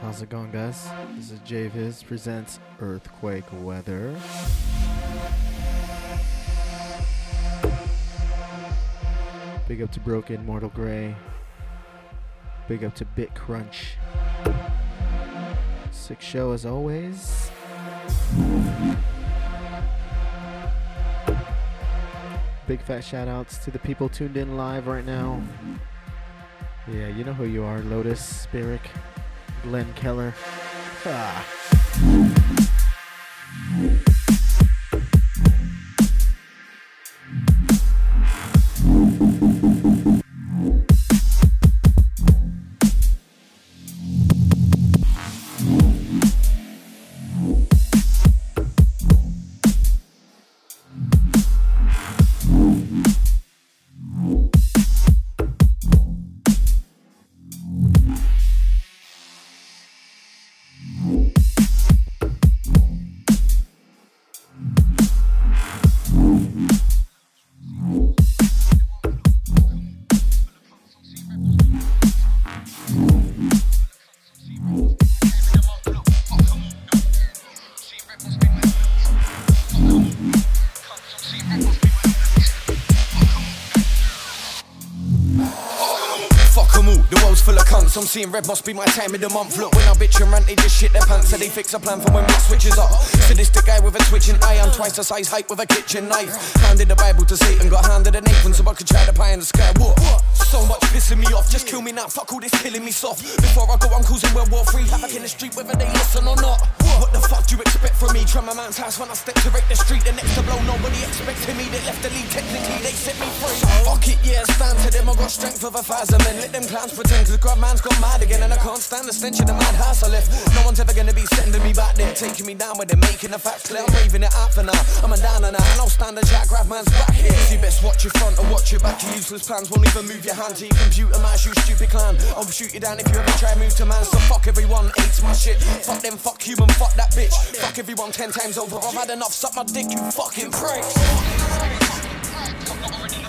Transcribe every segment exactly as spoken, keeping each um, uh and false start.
Yes, how's it going, guys? This is Jay Viz presents Earthquake Weather. Big up to Broken Mortal Grey. Big up to BitCrunch. Sick show as always. Big fat shout outs to the people tuned in live right now. Yeah, you know who you are. Lotus, Spiric, Lynn Keller. Ah. I'm seeing red, must be my time in the month. Look, when I bitch and rant, they just shit their pants. So they fix a plan for when it switches up. Sadistic guy with a twitching eye, I'm twice the size height with a kitchen knife. Handed the Bible to Satan, got handed a Nathan, so I could try the pie in the sky. What? So much pissing me off, just kill me now, fuck all this killing me soft. Before I go, I'm causing World War Three, havoc in the street whether they listen or not. What the fuck do you expect from me? Try my man's house when I step to wreck the street. The next to blow, nobody expected me. They left the lead, technically they set me free. Fuck it, yeah, stand to them, I got strength of a thousand men. Let them clowns pretend to grab man's mad again, and I can't stand the stench of the mad house I left. No one's ever gonna be sending me back there, taking me down where they're making the facts clear. I'm waving it out for now, I'm a downer now, and I'll stand and jack, grab man's back here. So you best watch your front or watch your back, your useless plans won't even move your hand to your computer mouse, you stupid clown. I'll shoot you down if you ever try to move to man, so fuck everyone, hates my shit. Fuck them, fuck human, fuck that bitch. Fuck everyone ten times over, I've had enough, suck my dick, you fucking pricks. I'm not already looking for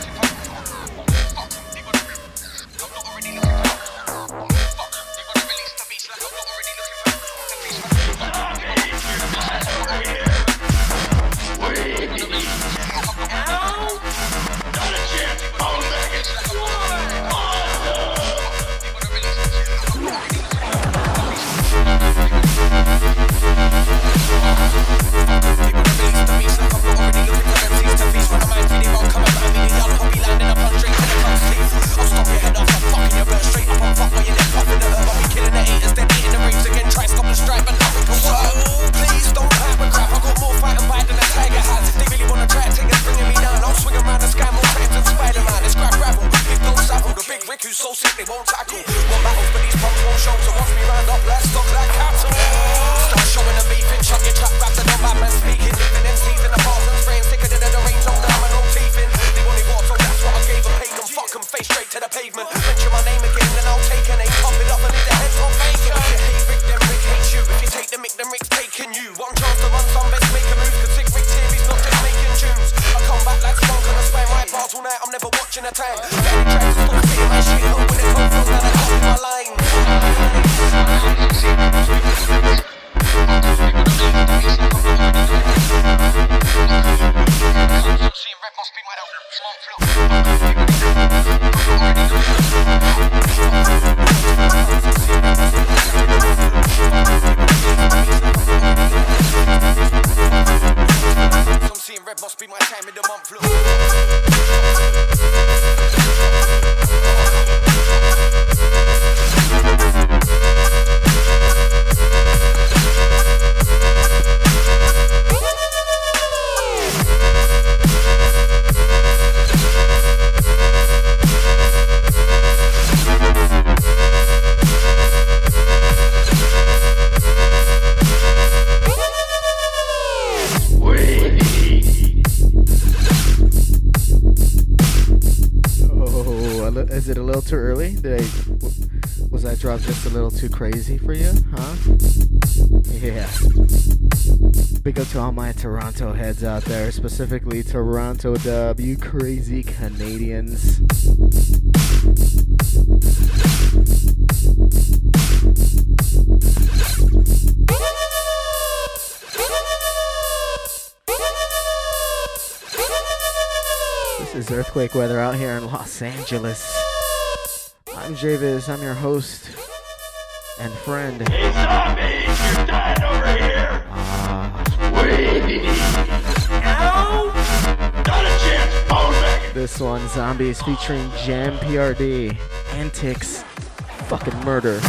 too crazy for you, huh? Yeah. Big up to all my Toronto heads out there, specifically Toronto Dub, you crazy Canadians. This is Earthquake Weather out here in Los Angeles. I'm Jay Viz, I'm your host and friend. Hey zombies, you're dying over here! Uh, Wait! Ow! Not a chance, phone back! This one, Zombies, featuring Jam P R D, Antics, fucking murder.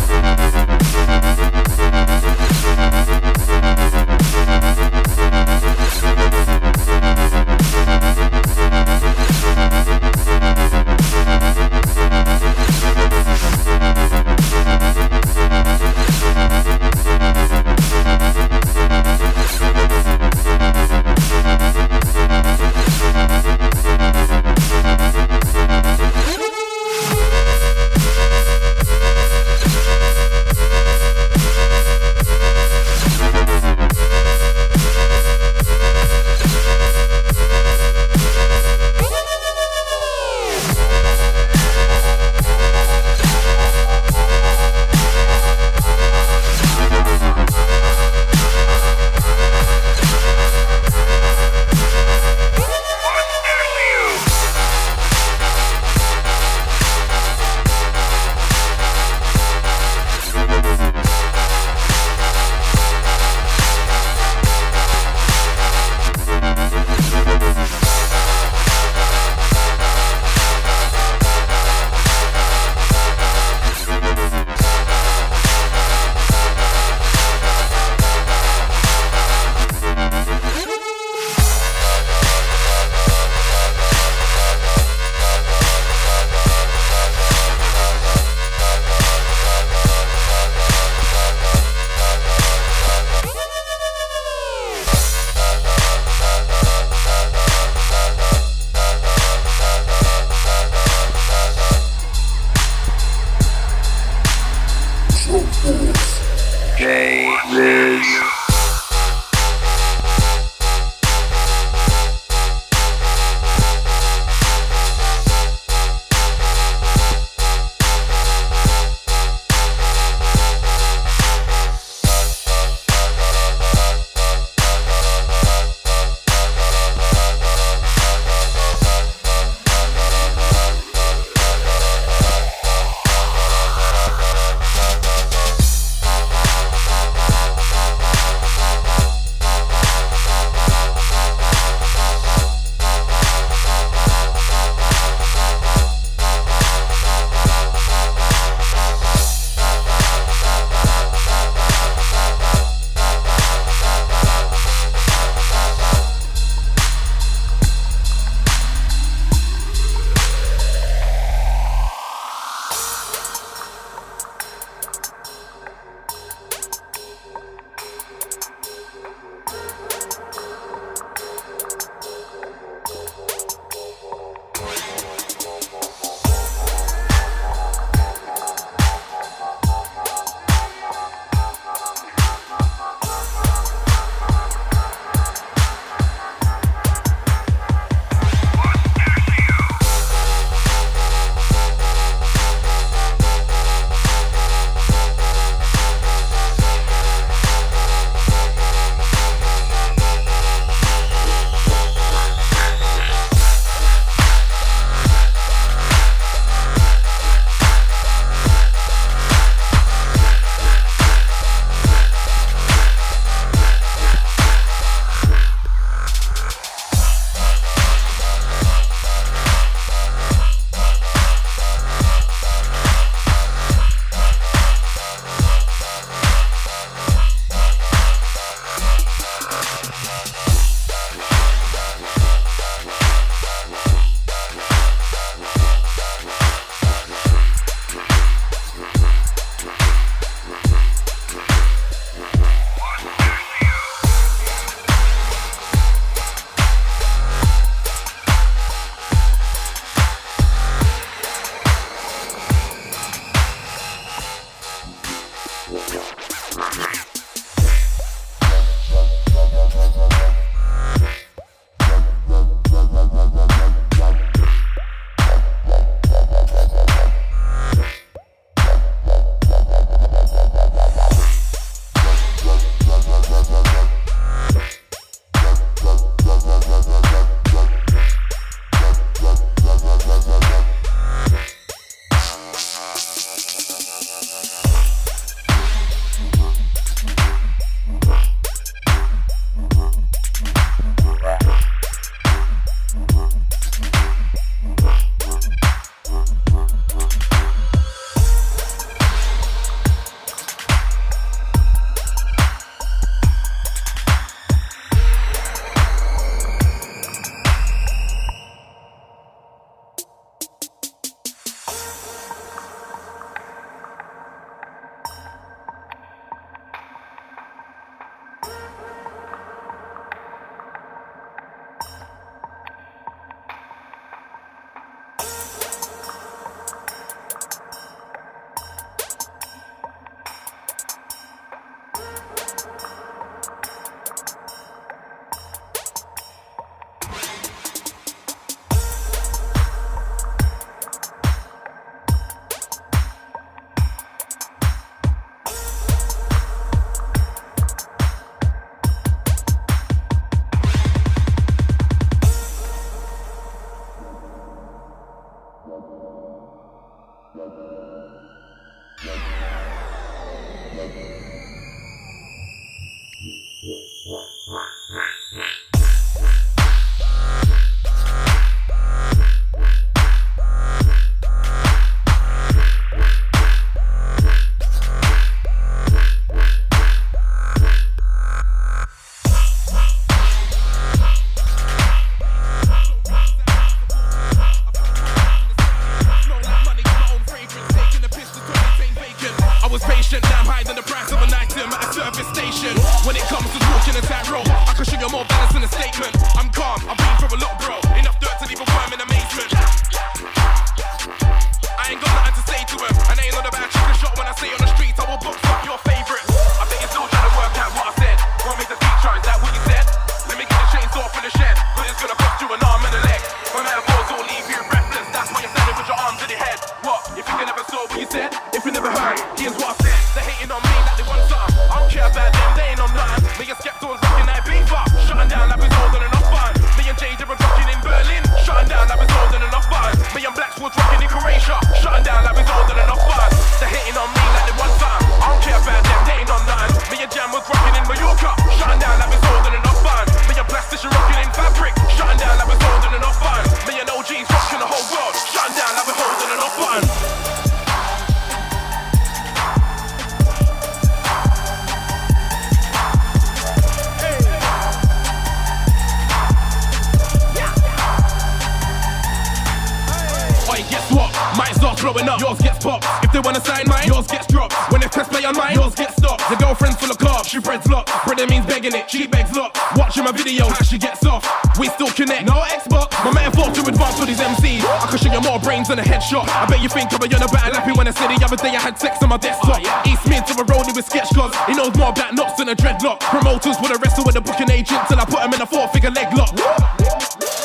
blowing up, yours gets popped. If they wanna sign mine, yours gets dropped. When they press play on mine, yours gets stopped. The girlfriend's full of carbs, she spreads lots. Spreading means begging it, she begs lots. Watching my video, how she gets off. We still connect, no Xbox. My metaphor to advance for these M Cs. I could show you more brains than a headshot. I bet you think I'm a young about lappy when I said the other day I had sex on my desktop. Oh, yeah. East Mid to a rolling with sketch clubs. He knows more about knots than a dreadlock. Promoters would have wrestled with a booking agent till I put him in a four-figure leg lock.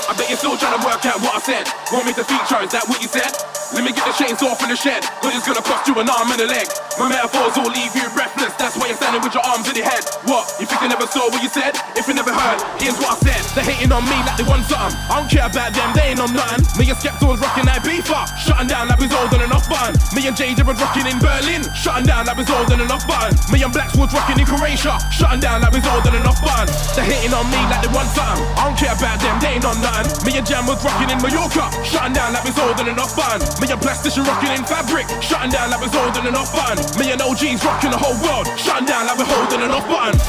I bet you're still trying to work out what I said. Want me to feature, is that what you said? Let me get the chainsaw from the shed. Cause it's gonna cost you an arm and a leg. My metaphors all leave you breathless. That's why you're standing with your arms in your head. What? You think I never saw what you said? If you never heard, here's what I said. They're hating on me like they want something. I don't care about them, they ain't on nothing. Me and Skepto's rocking that beef up. Shutting down like we was old on an off button. Me and J J was rocking in Berlin. Shutting down like we was old on an off button. Me and Blackswood's rocking in Croatia. Shutting down like we was old on an off button. They're hating on me like they want something. I don't care about them, they ain't on nothing. Me and Jam was rocking in Mallorca. Shutting down like we was old on an off button. Me and Plastician rocking in Fabric. Shutting down like we're holding an off button. Me and O G's rocking the whole world. Shutting down like we're holding an off button.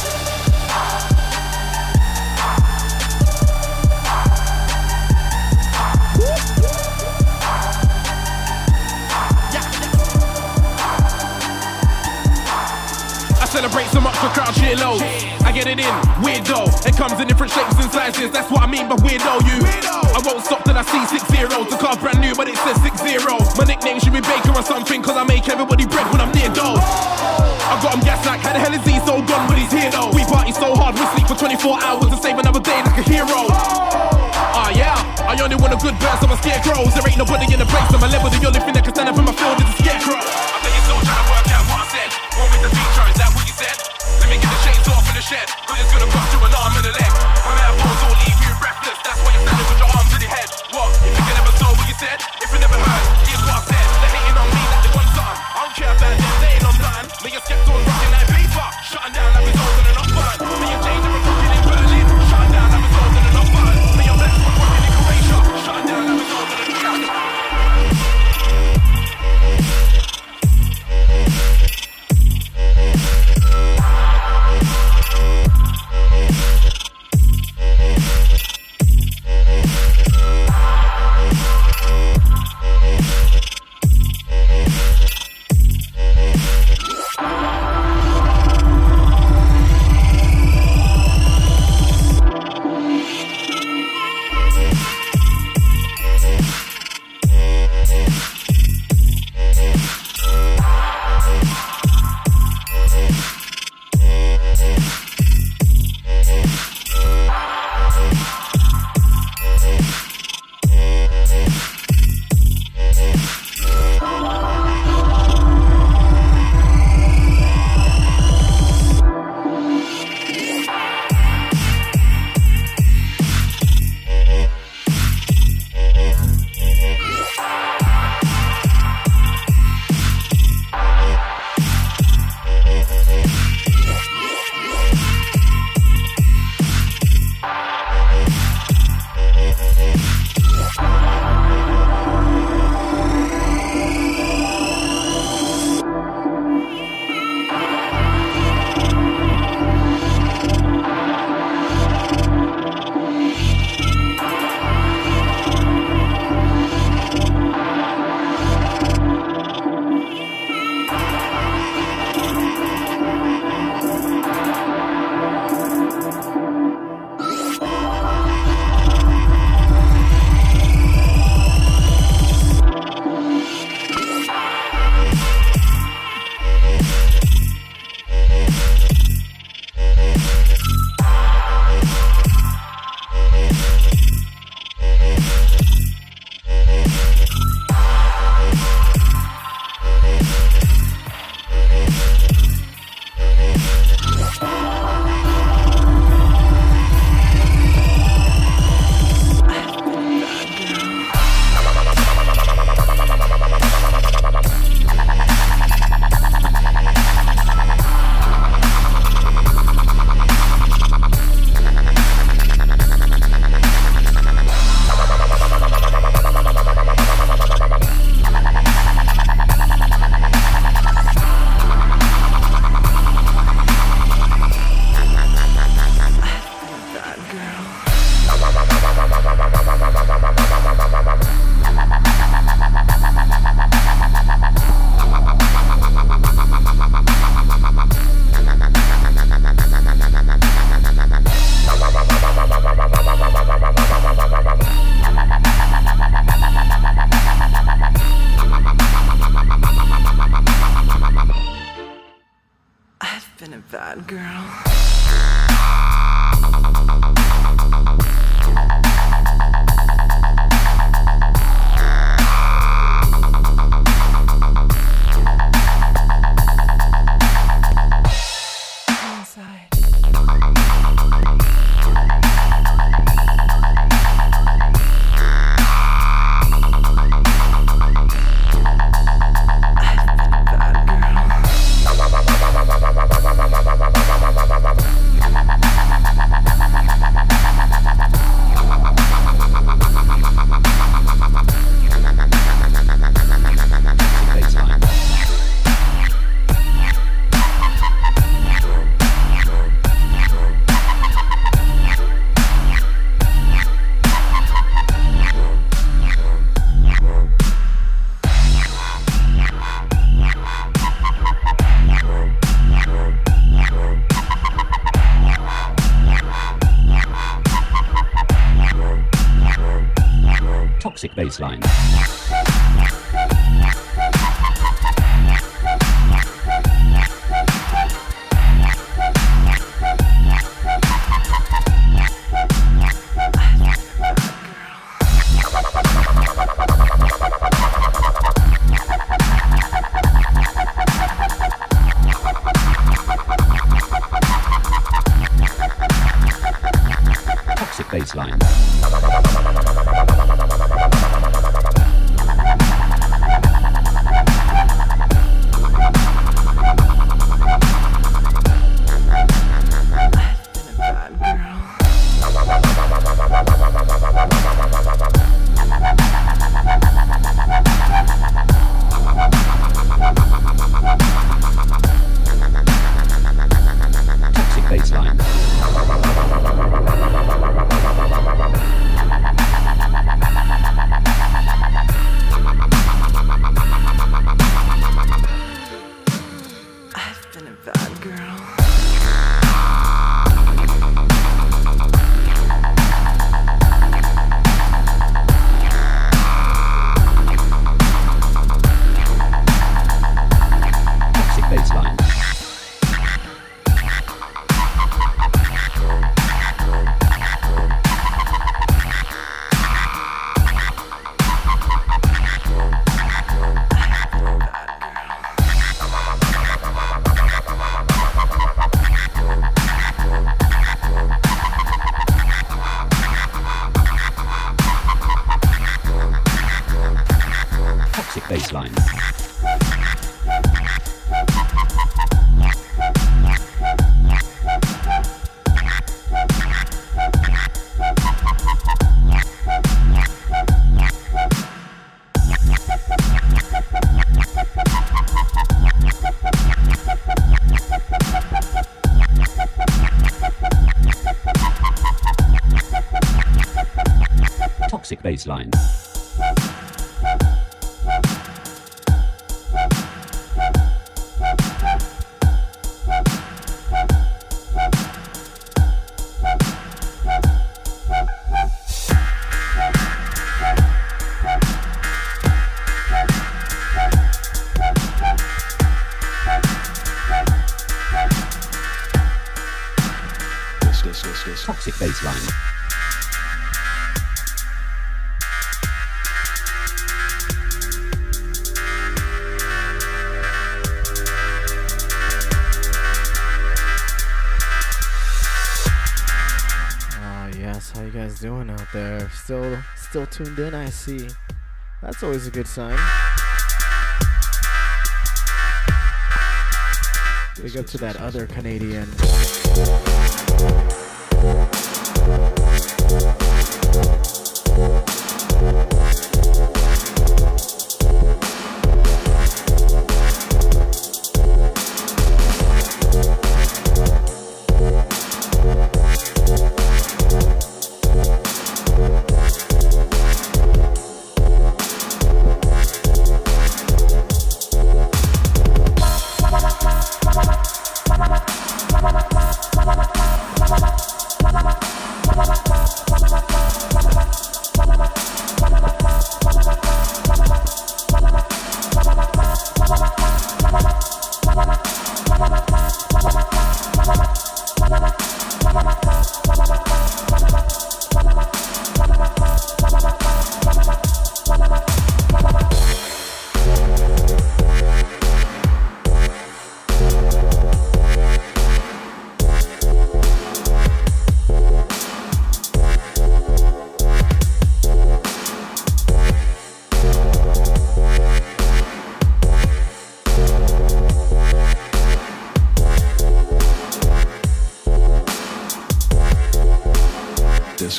I celebrate so much for crowd shit low. I get it in, weirdo. It comes in different shapes and sizes. That's what I mean by weirdo, you. I won't stop till I see six zeros. The car's brand new, but it says six zero. My nickname should be Baker or something, cause I make everybody bread when I'm near though. I've got him gas like, how the hell is he so gone when he's here though? We party so hard, we sleep for twenty-four hours to save another day like a hero. Ah, oh, yeah, I only want a good burst of my scarecrows. There ain't nobody in the place on my level. The only thing that can stand up in my field is a scarecrow. I bet you're still trying to work out what I said. Want me to feature, is that what you said? Let me get the chains off in the shed, cause it's gonna cost you an arm and a leg. My metaphors all leave you breathless, that's why you're standing with your arms in your head. What? If you never saw what you said, if you never heard, here's what I said. They're hating on me like they want something. I don't care about them, they ain't on nothing. Me and Skepta on rocking like paper, shutting down like it's holding an off button. Me and Jay are rocking in Berlin, shutting down like it's holding an off button. Me and Black are rocking in Croatia, shutting down like it's holding an off button. that girl. Baseline. Toxic baseline. Baseline. Toxic baseline. Doing out there, still still tuned in, I see. That's always a good sign. Big up to that other Canadian. Bye.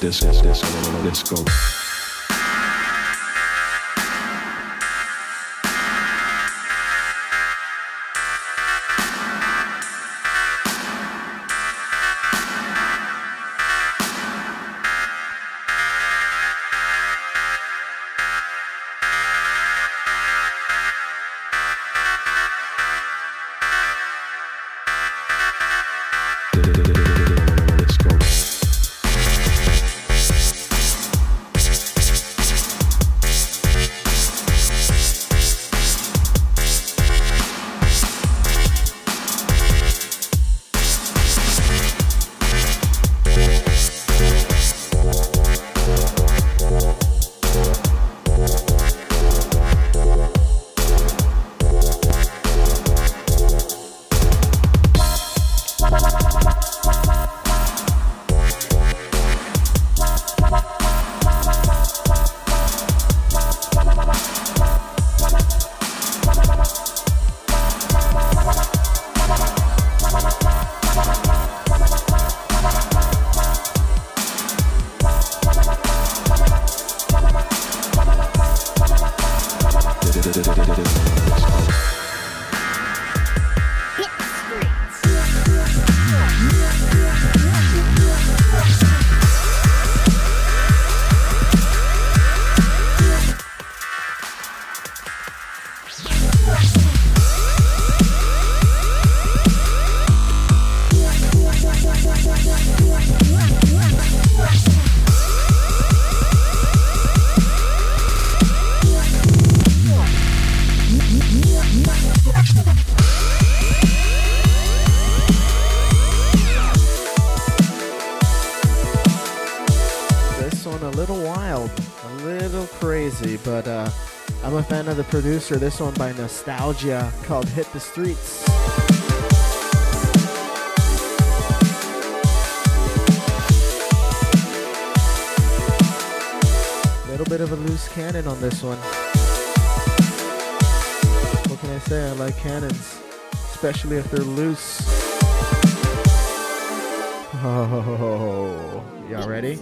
this, this, this, let's go. The producer, this one by Nostalgia, called Hit the Streets. A little bit of a loose cannon on this one. What can I say? I like cannons, especially if they're loose. Oh, y'all ready?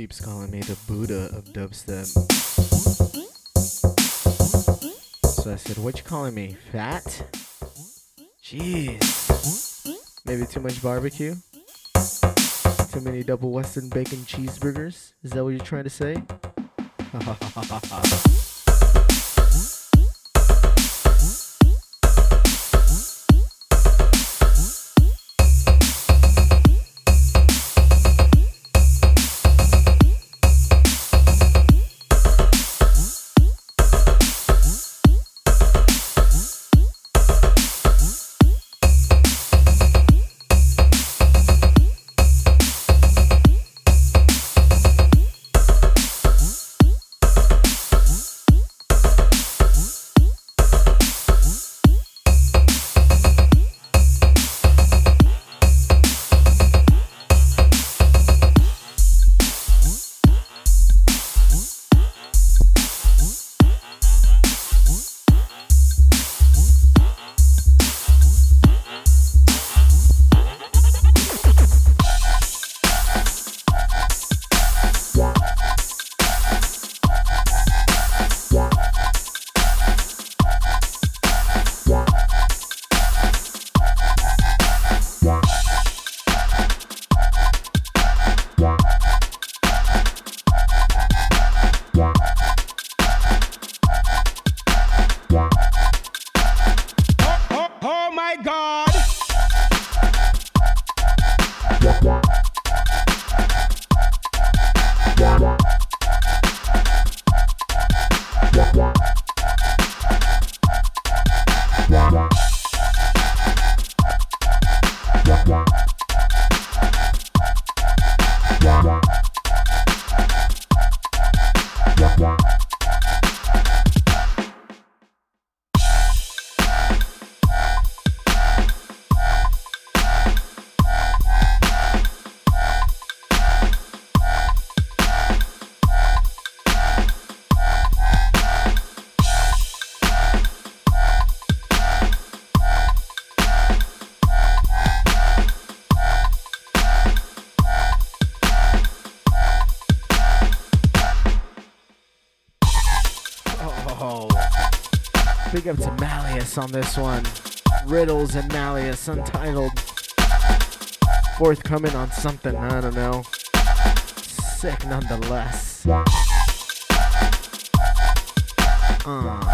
Keeps calling me the Buddha of dubstep. So I said, what you calling me, fat? Jeez. Maybe too much barbecue? Too many double Western bacon cheeseburgers? Is that what you're trying to say? Big up to Malleus on this one. Riddles and Malleus, untitled. Forthcoming on something, I don't know. Sick nonetheless. Uh. Wow.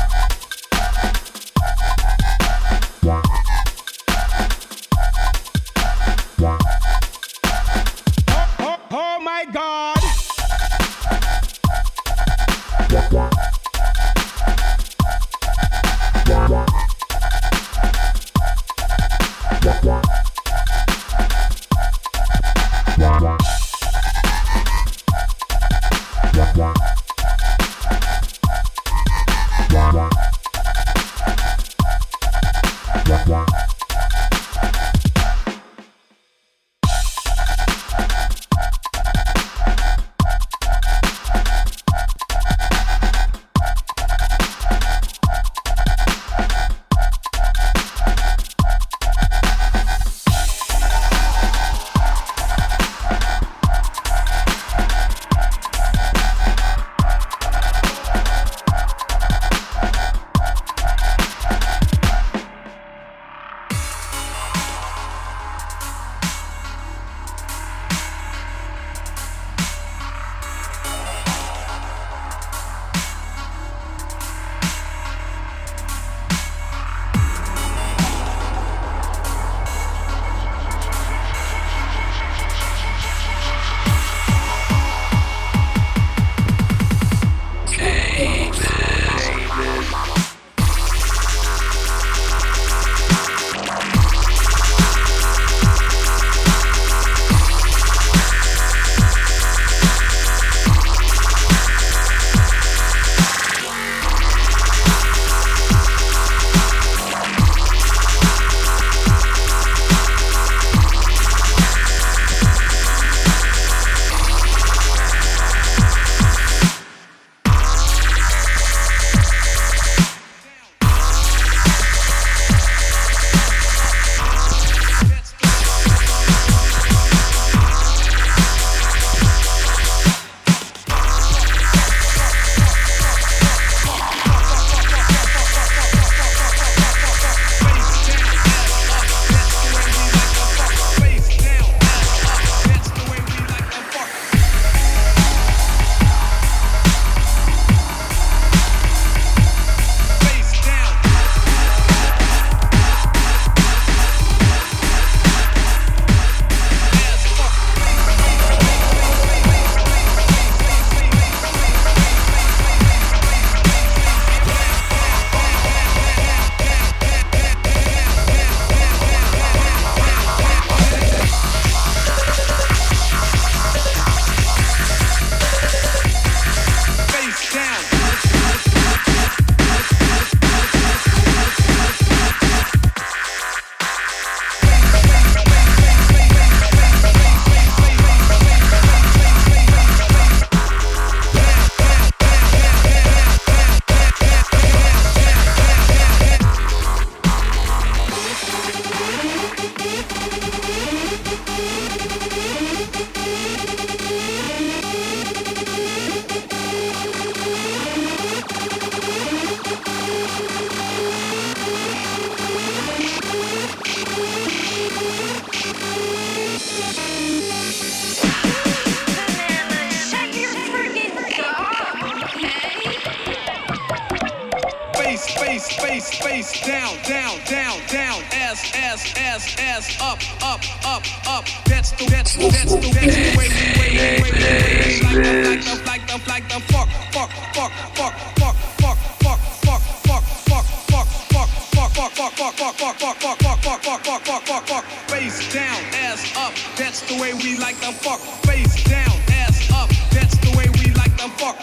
Face down, down, down, down. Ass, ass, ass, ass. Up, up, up, up. That's the, that's the, that's the, that's the way we wait, wait, wait. Like the, like the, like the, fuck, fuck, fuck, fuck, fuck, fuck, fuck, fuck, fuck, fuck, fuck, fuck, fuck, fuck, fuck, fuck, fuck, fuck, fuck, fuck, fuck, fuck, fuck, fuck, fuck, fuck. Face down, ass up. That's the way we like the fuck. Face down, ass up. That's the way we like the fuck.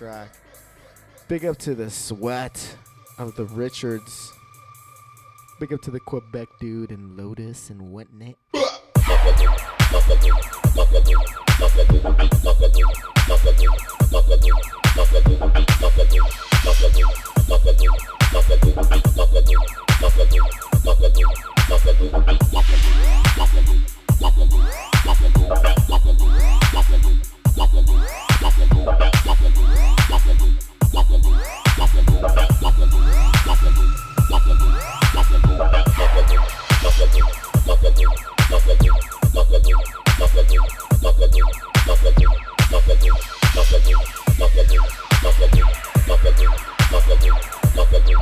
track. Big up to the Sweat of the Richards. Big up to the Quebec dude and Lotus and whatnot.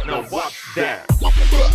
Now watch that.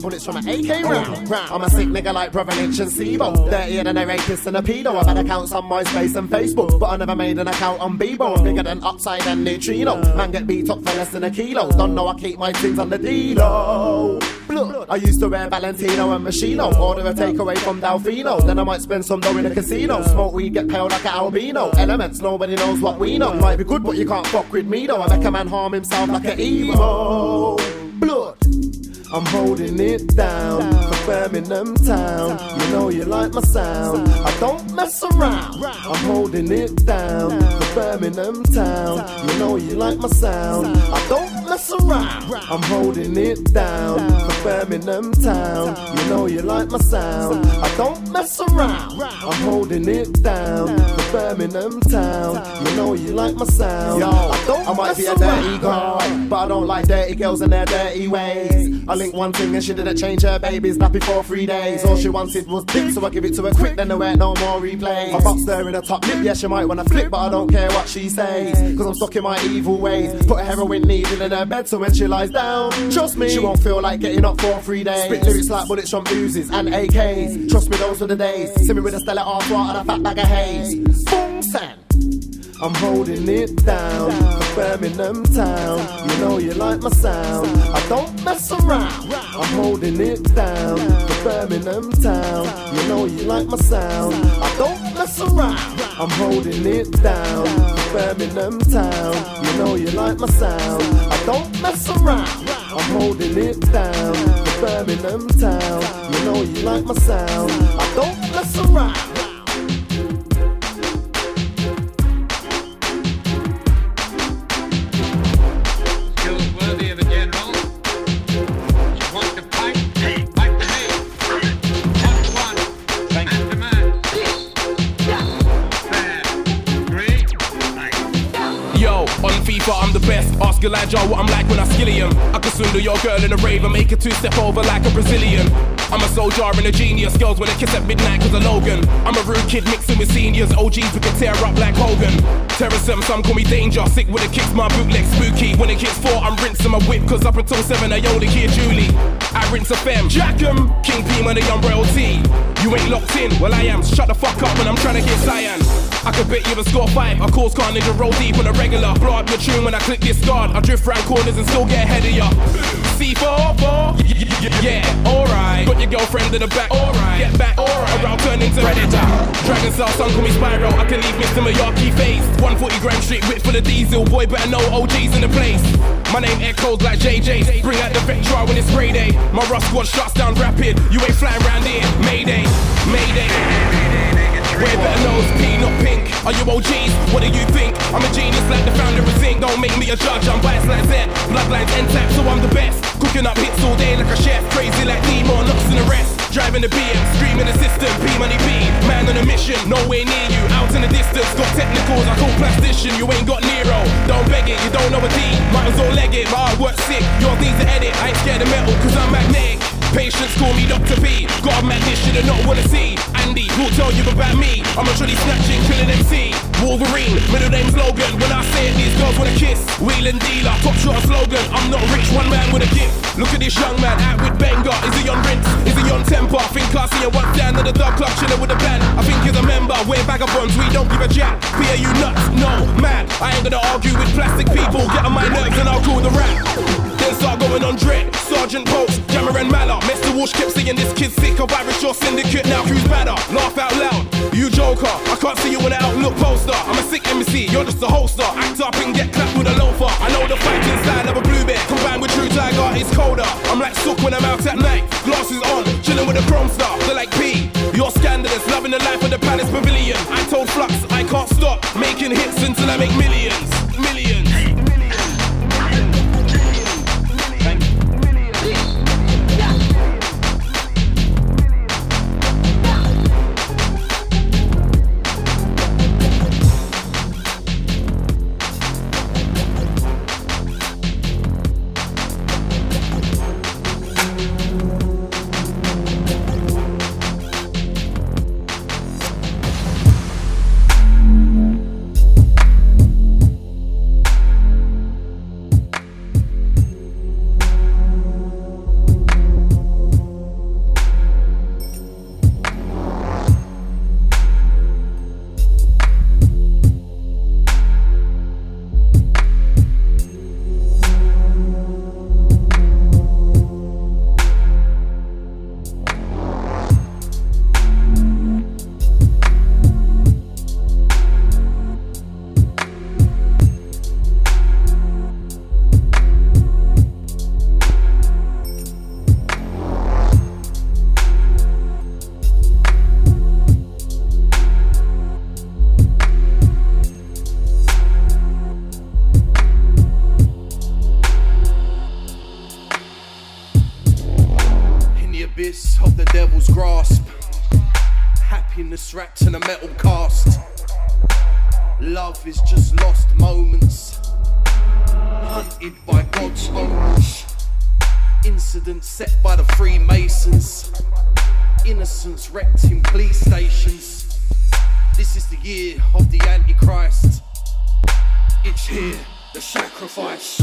Bullets from an A K round. I'm a sick nigga like Provenance and SIBO. Dirtier than a rapist and a pedo. I've had accounts on MySpace and Facebook, but I never made an account on Bebo. Bigger than Upside and Neutrino. Man get beat up for less than a kilo. Don't know I keep my things on the D-Lo. Look, I used to wear Valentino and Moschino. Order a takeaway from Dalfino. Then I might spend some dough in a casino. Smoke weed, get pale like an albino. Elements, nobody knows what we know. Might be good, but you can't fuck with me though. I make a man harm himself like an Evo. Blood. I'm holding it down for Birmingham town. You know you like my sound. I don't mess around. I'm holding it down for Birmingham town. You know you like my sound. I don't mess around. mess around. I'm holding it down for Birmingham town. You know you like my sound. I don't mess around. I'm holding it down for Birmingham town. You know you like my sound. Yo, I don't I might be a dirty guy, but I don't like dirty girls and their dirty ways. I linked one thing and she didn't change her baby's nappy for three days. All she wanted was dick, so I give it to her quick, then there weren't no more replays. I boxed her in a top lip, yeah, she might wanna flip, but I don't care what she says, cause I'm stuck in my evil ways. Put a heroin needle in her bed, so when she lies down, trust me, she won't feel like getting up for three days. Spit lyrics like bullets from oozes and A Ks. Trust me, those were the days. See me with a Stella Artois and a fat bag of haze. Boom, sand. I'm holding it down for Birmingham town. You know you like my sound. I don't mess around. I'm holding it down for Birmingham town. You know you like my sound. I don't mess around. I'm holding it down for Birmingham town. You know you like my sound. I don't mess around. I'm holding it down for Birmingham town. You know you like my sound. I don't mess around. Ask Elijah what I'm like when I skilly him. I could swindle your girl in a rave and make a two-step over like a Brazilian. I'm a soldier and a genius. Girls wanna kiss at midnight cause of Logan. I'm a rude kid mixing with seniors. O Gs we can tear up like Hogan. Terrorism, some call me danger. Sick with the kicks, my bootleg spooky. When it hits four, I'm rinsing my whip, cause up until seven I only hear Julie. I rinse a femme, jack 'em. King P money on royalty. You ain't locked in, well I am. Shut the fuck up when I'm trying to get cyan. I could bet you even score five. I cause carnage and roll deep on a regular. Blow up your tune when I click this guard. I drift round corners and still get ahead of ya. C four four, yeah, alright. Put your girlfriend in the back, alright. Get back, alright. Or I'll turn into Predator. Dragon Cell, son call me Spiral. I can leave Mister Miyaki face. one forty gram straight whip full of diesel. Boy better know O G's in the place. My name echoes like J J's. Bring out the Vectra when it's spray day. My rough squad shuts down rapid. You ain't flying round here. Mayday, Mayday. Way better knows peanut pink. Are you O Gs? What do you think? I'm a genius like the founder of zinc. Don't make me a judge, I'm biased like Z. Bloodlines N-type, so I'm the best. Cooking up hits all day like a chef. Crazy like Demon, knocks in the rest. Driving the B M, screaming the system. P-Money B, man on a mission. Nowhere near you, out in the distance. Got technicals, I call plastician. You ain't got Nero, don't beg it. You don't know a D, might as well leg it. My hard work sick, your D's to edit. I ain't scared of metal, cause I'm magnetic. Patients call me Doctor B. Got a magician and not wanna see. Andy, who'll tell you about me? I'm a truly snatching, killing M C. Wolverine, middle name's Logan. When I say it, these girls wanna kiss. Wheeling dealer, top shot a slogan. I'm not rich, one man with a gift. Look at this young man, out with Benga. Is he on rinse? Is he on temper? I think I see him once down at the dub club, chilling with a band. I think he's a member. We're vagabonds, we don't give a jack. P, are you nuts? No, mad. I ain't gonna argue with plastic people. Get on my nerves and I'll call the rap. Then start going on dread, Sergeant Post, Jammer and Maller. Mister Walsh kept saying this kid's sick of Irish or syndicate. Now who's madder? Laugh out loud, you joker. I can't see you in an Outlook poster. I'm a sick M C, you're just a holster. Act up and get clapped with a loafer. I know the fact inside of a blue bear combined with True Tiger, it's colder. I'm like Sook when I'm out at night. Glasses on, chilling with a chrome star. They're like P, you're scandalous. Loving the life of the Palace Pavilion. I told Flux I can't stop making hits until I make millions. Millions. abyss of the devil's grasp. Happiness wrapped in a metal cast. Love is just lost moments, hunted by God's orange. Incidents set by the Freemasons. Innocence wrecked in police stations. This is the year of the Antichrist. It's here, the sacrifice.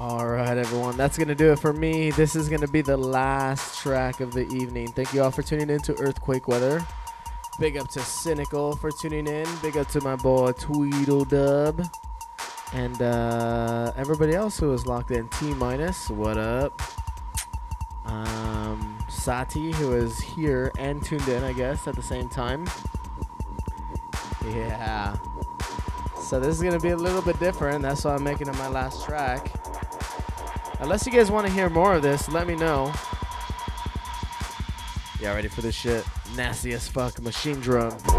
All right, everyone, that's gonna do it for me. This is gonna be the last track of the evening. Thank you all for tuning in to Earthquake Weather. Big up to Cynical for tuning in. Big up to my boy Tweedledub. And uh, everybody else who was locked in. T Minus, what up? Um, Sati, who is here and tuned in, I guess, at the same time. Yeah. So this is gonna be a little bit different. That's why I'm making it my last track. Unless you guys want to hear more of this, let me know. Y'all ready for this shit? Nasty as fuck, machine drum. Bye.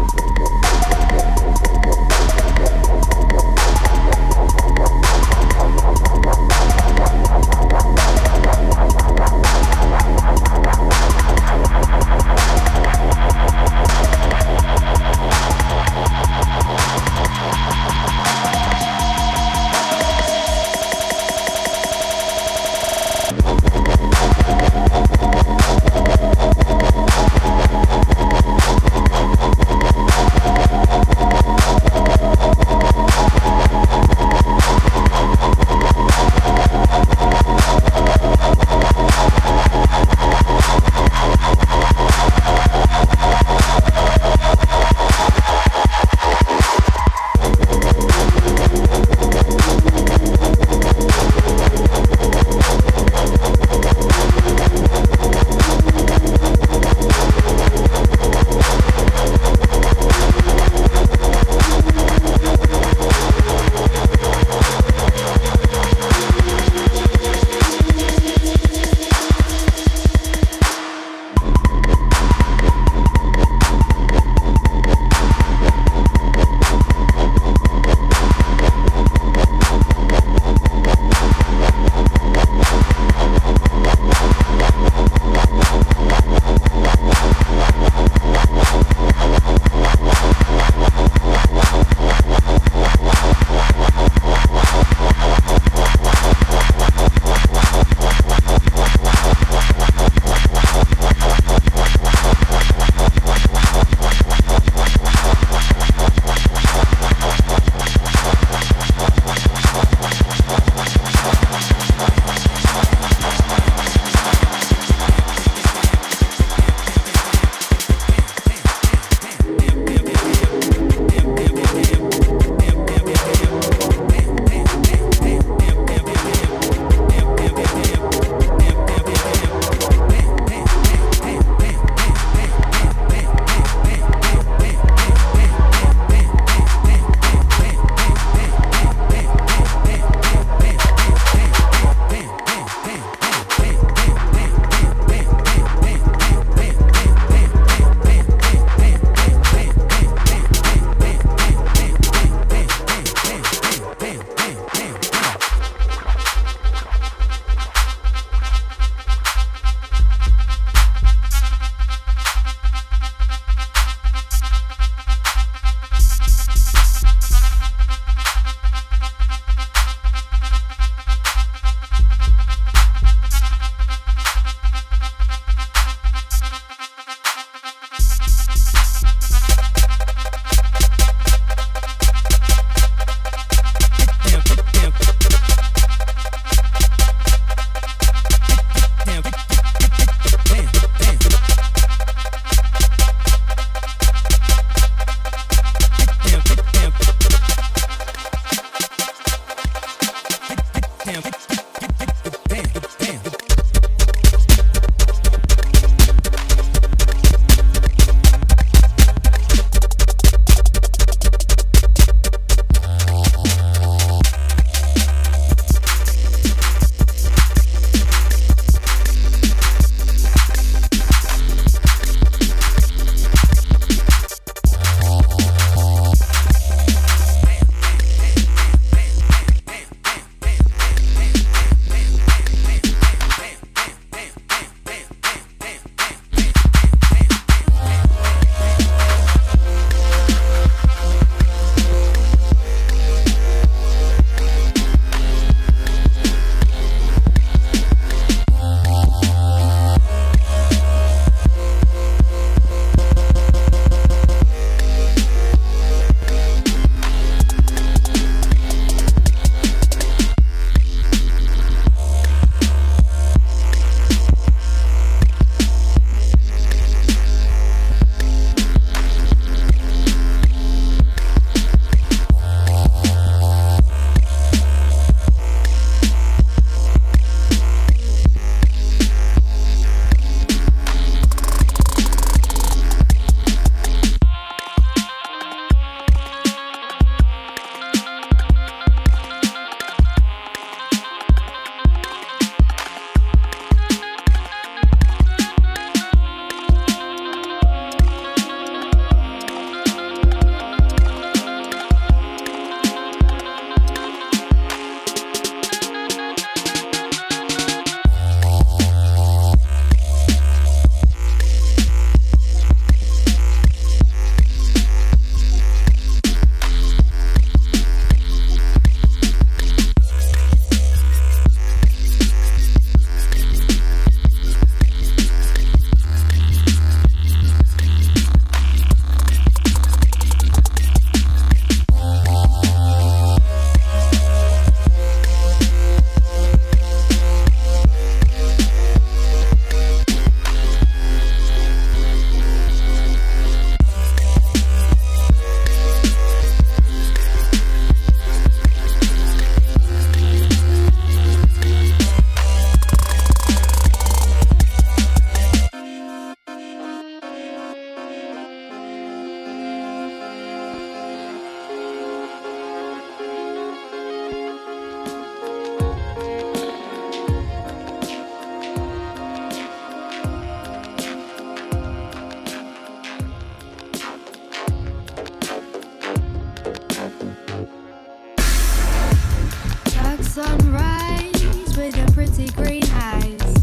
sunrise with your pretty green eyes.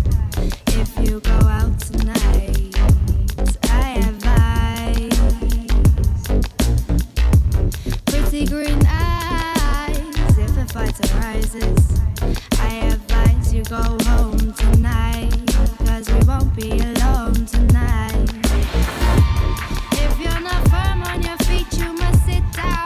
If you go out tonight, I advise pretty green eyes. If a fight arises, I advise you go home tonight, cause we won't be alone tonight. If you're not firm on your feet, you must sit down.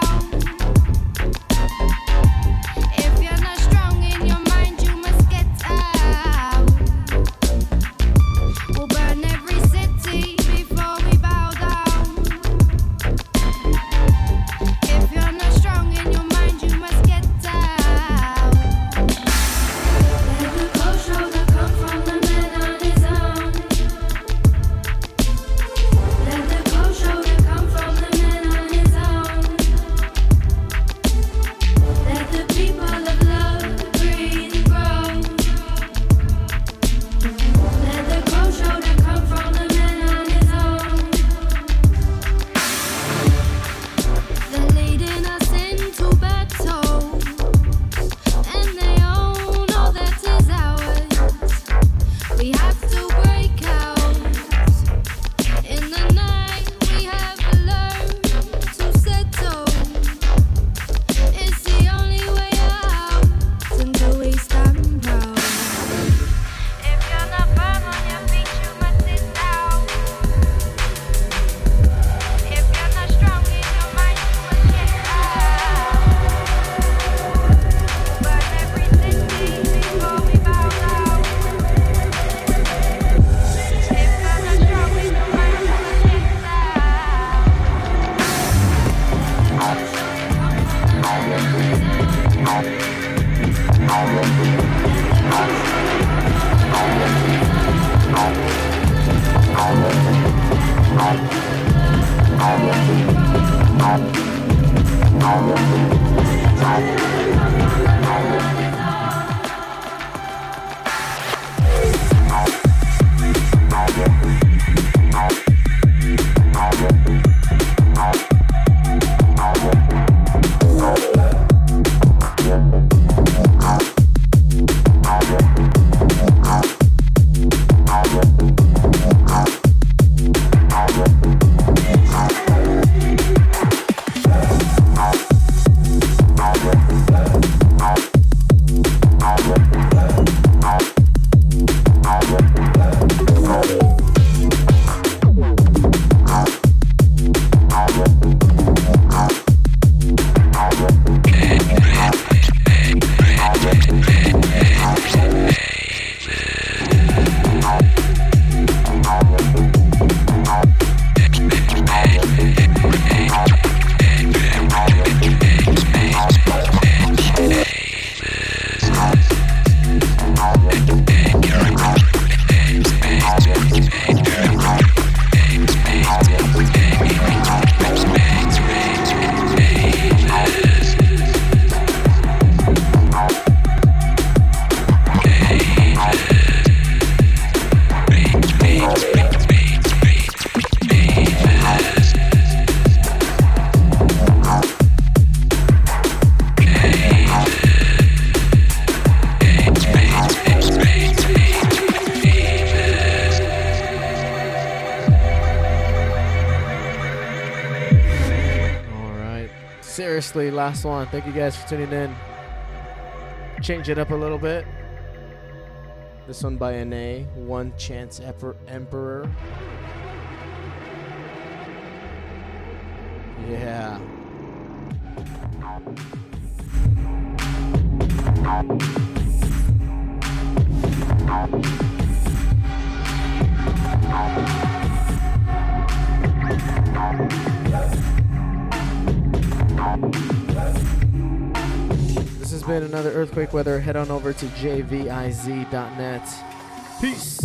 Last one. Thank you guys for tuning in. Change it up a little bit. This one by A N A, One Chance Emperor. Yeah. This has been another Earthquake Weather. Head on over to J V I Z dot net. Peace.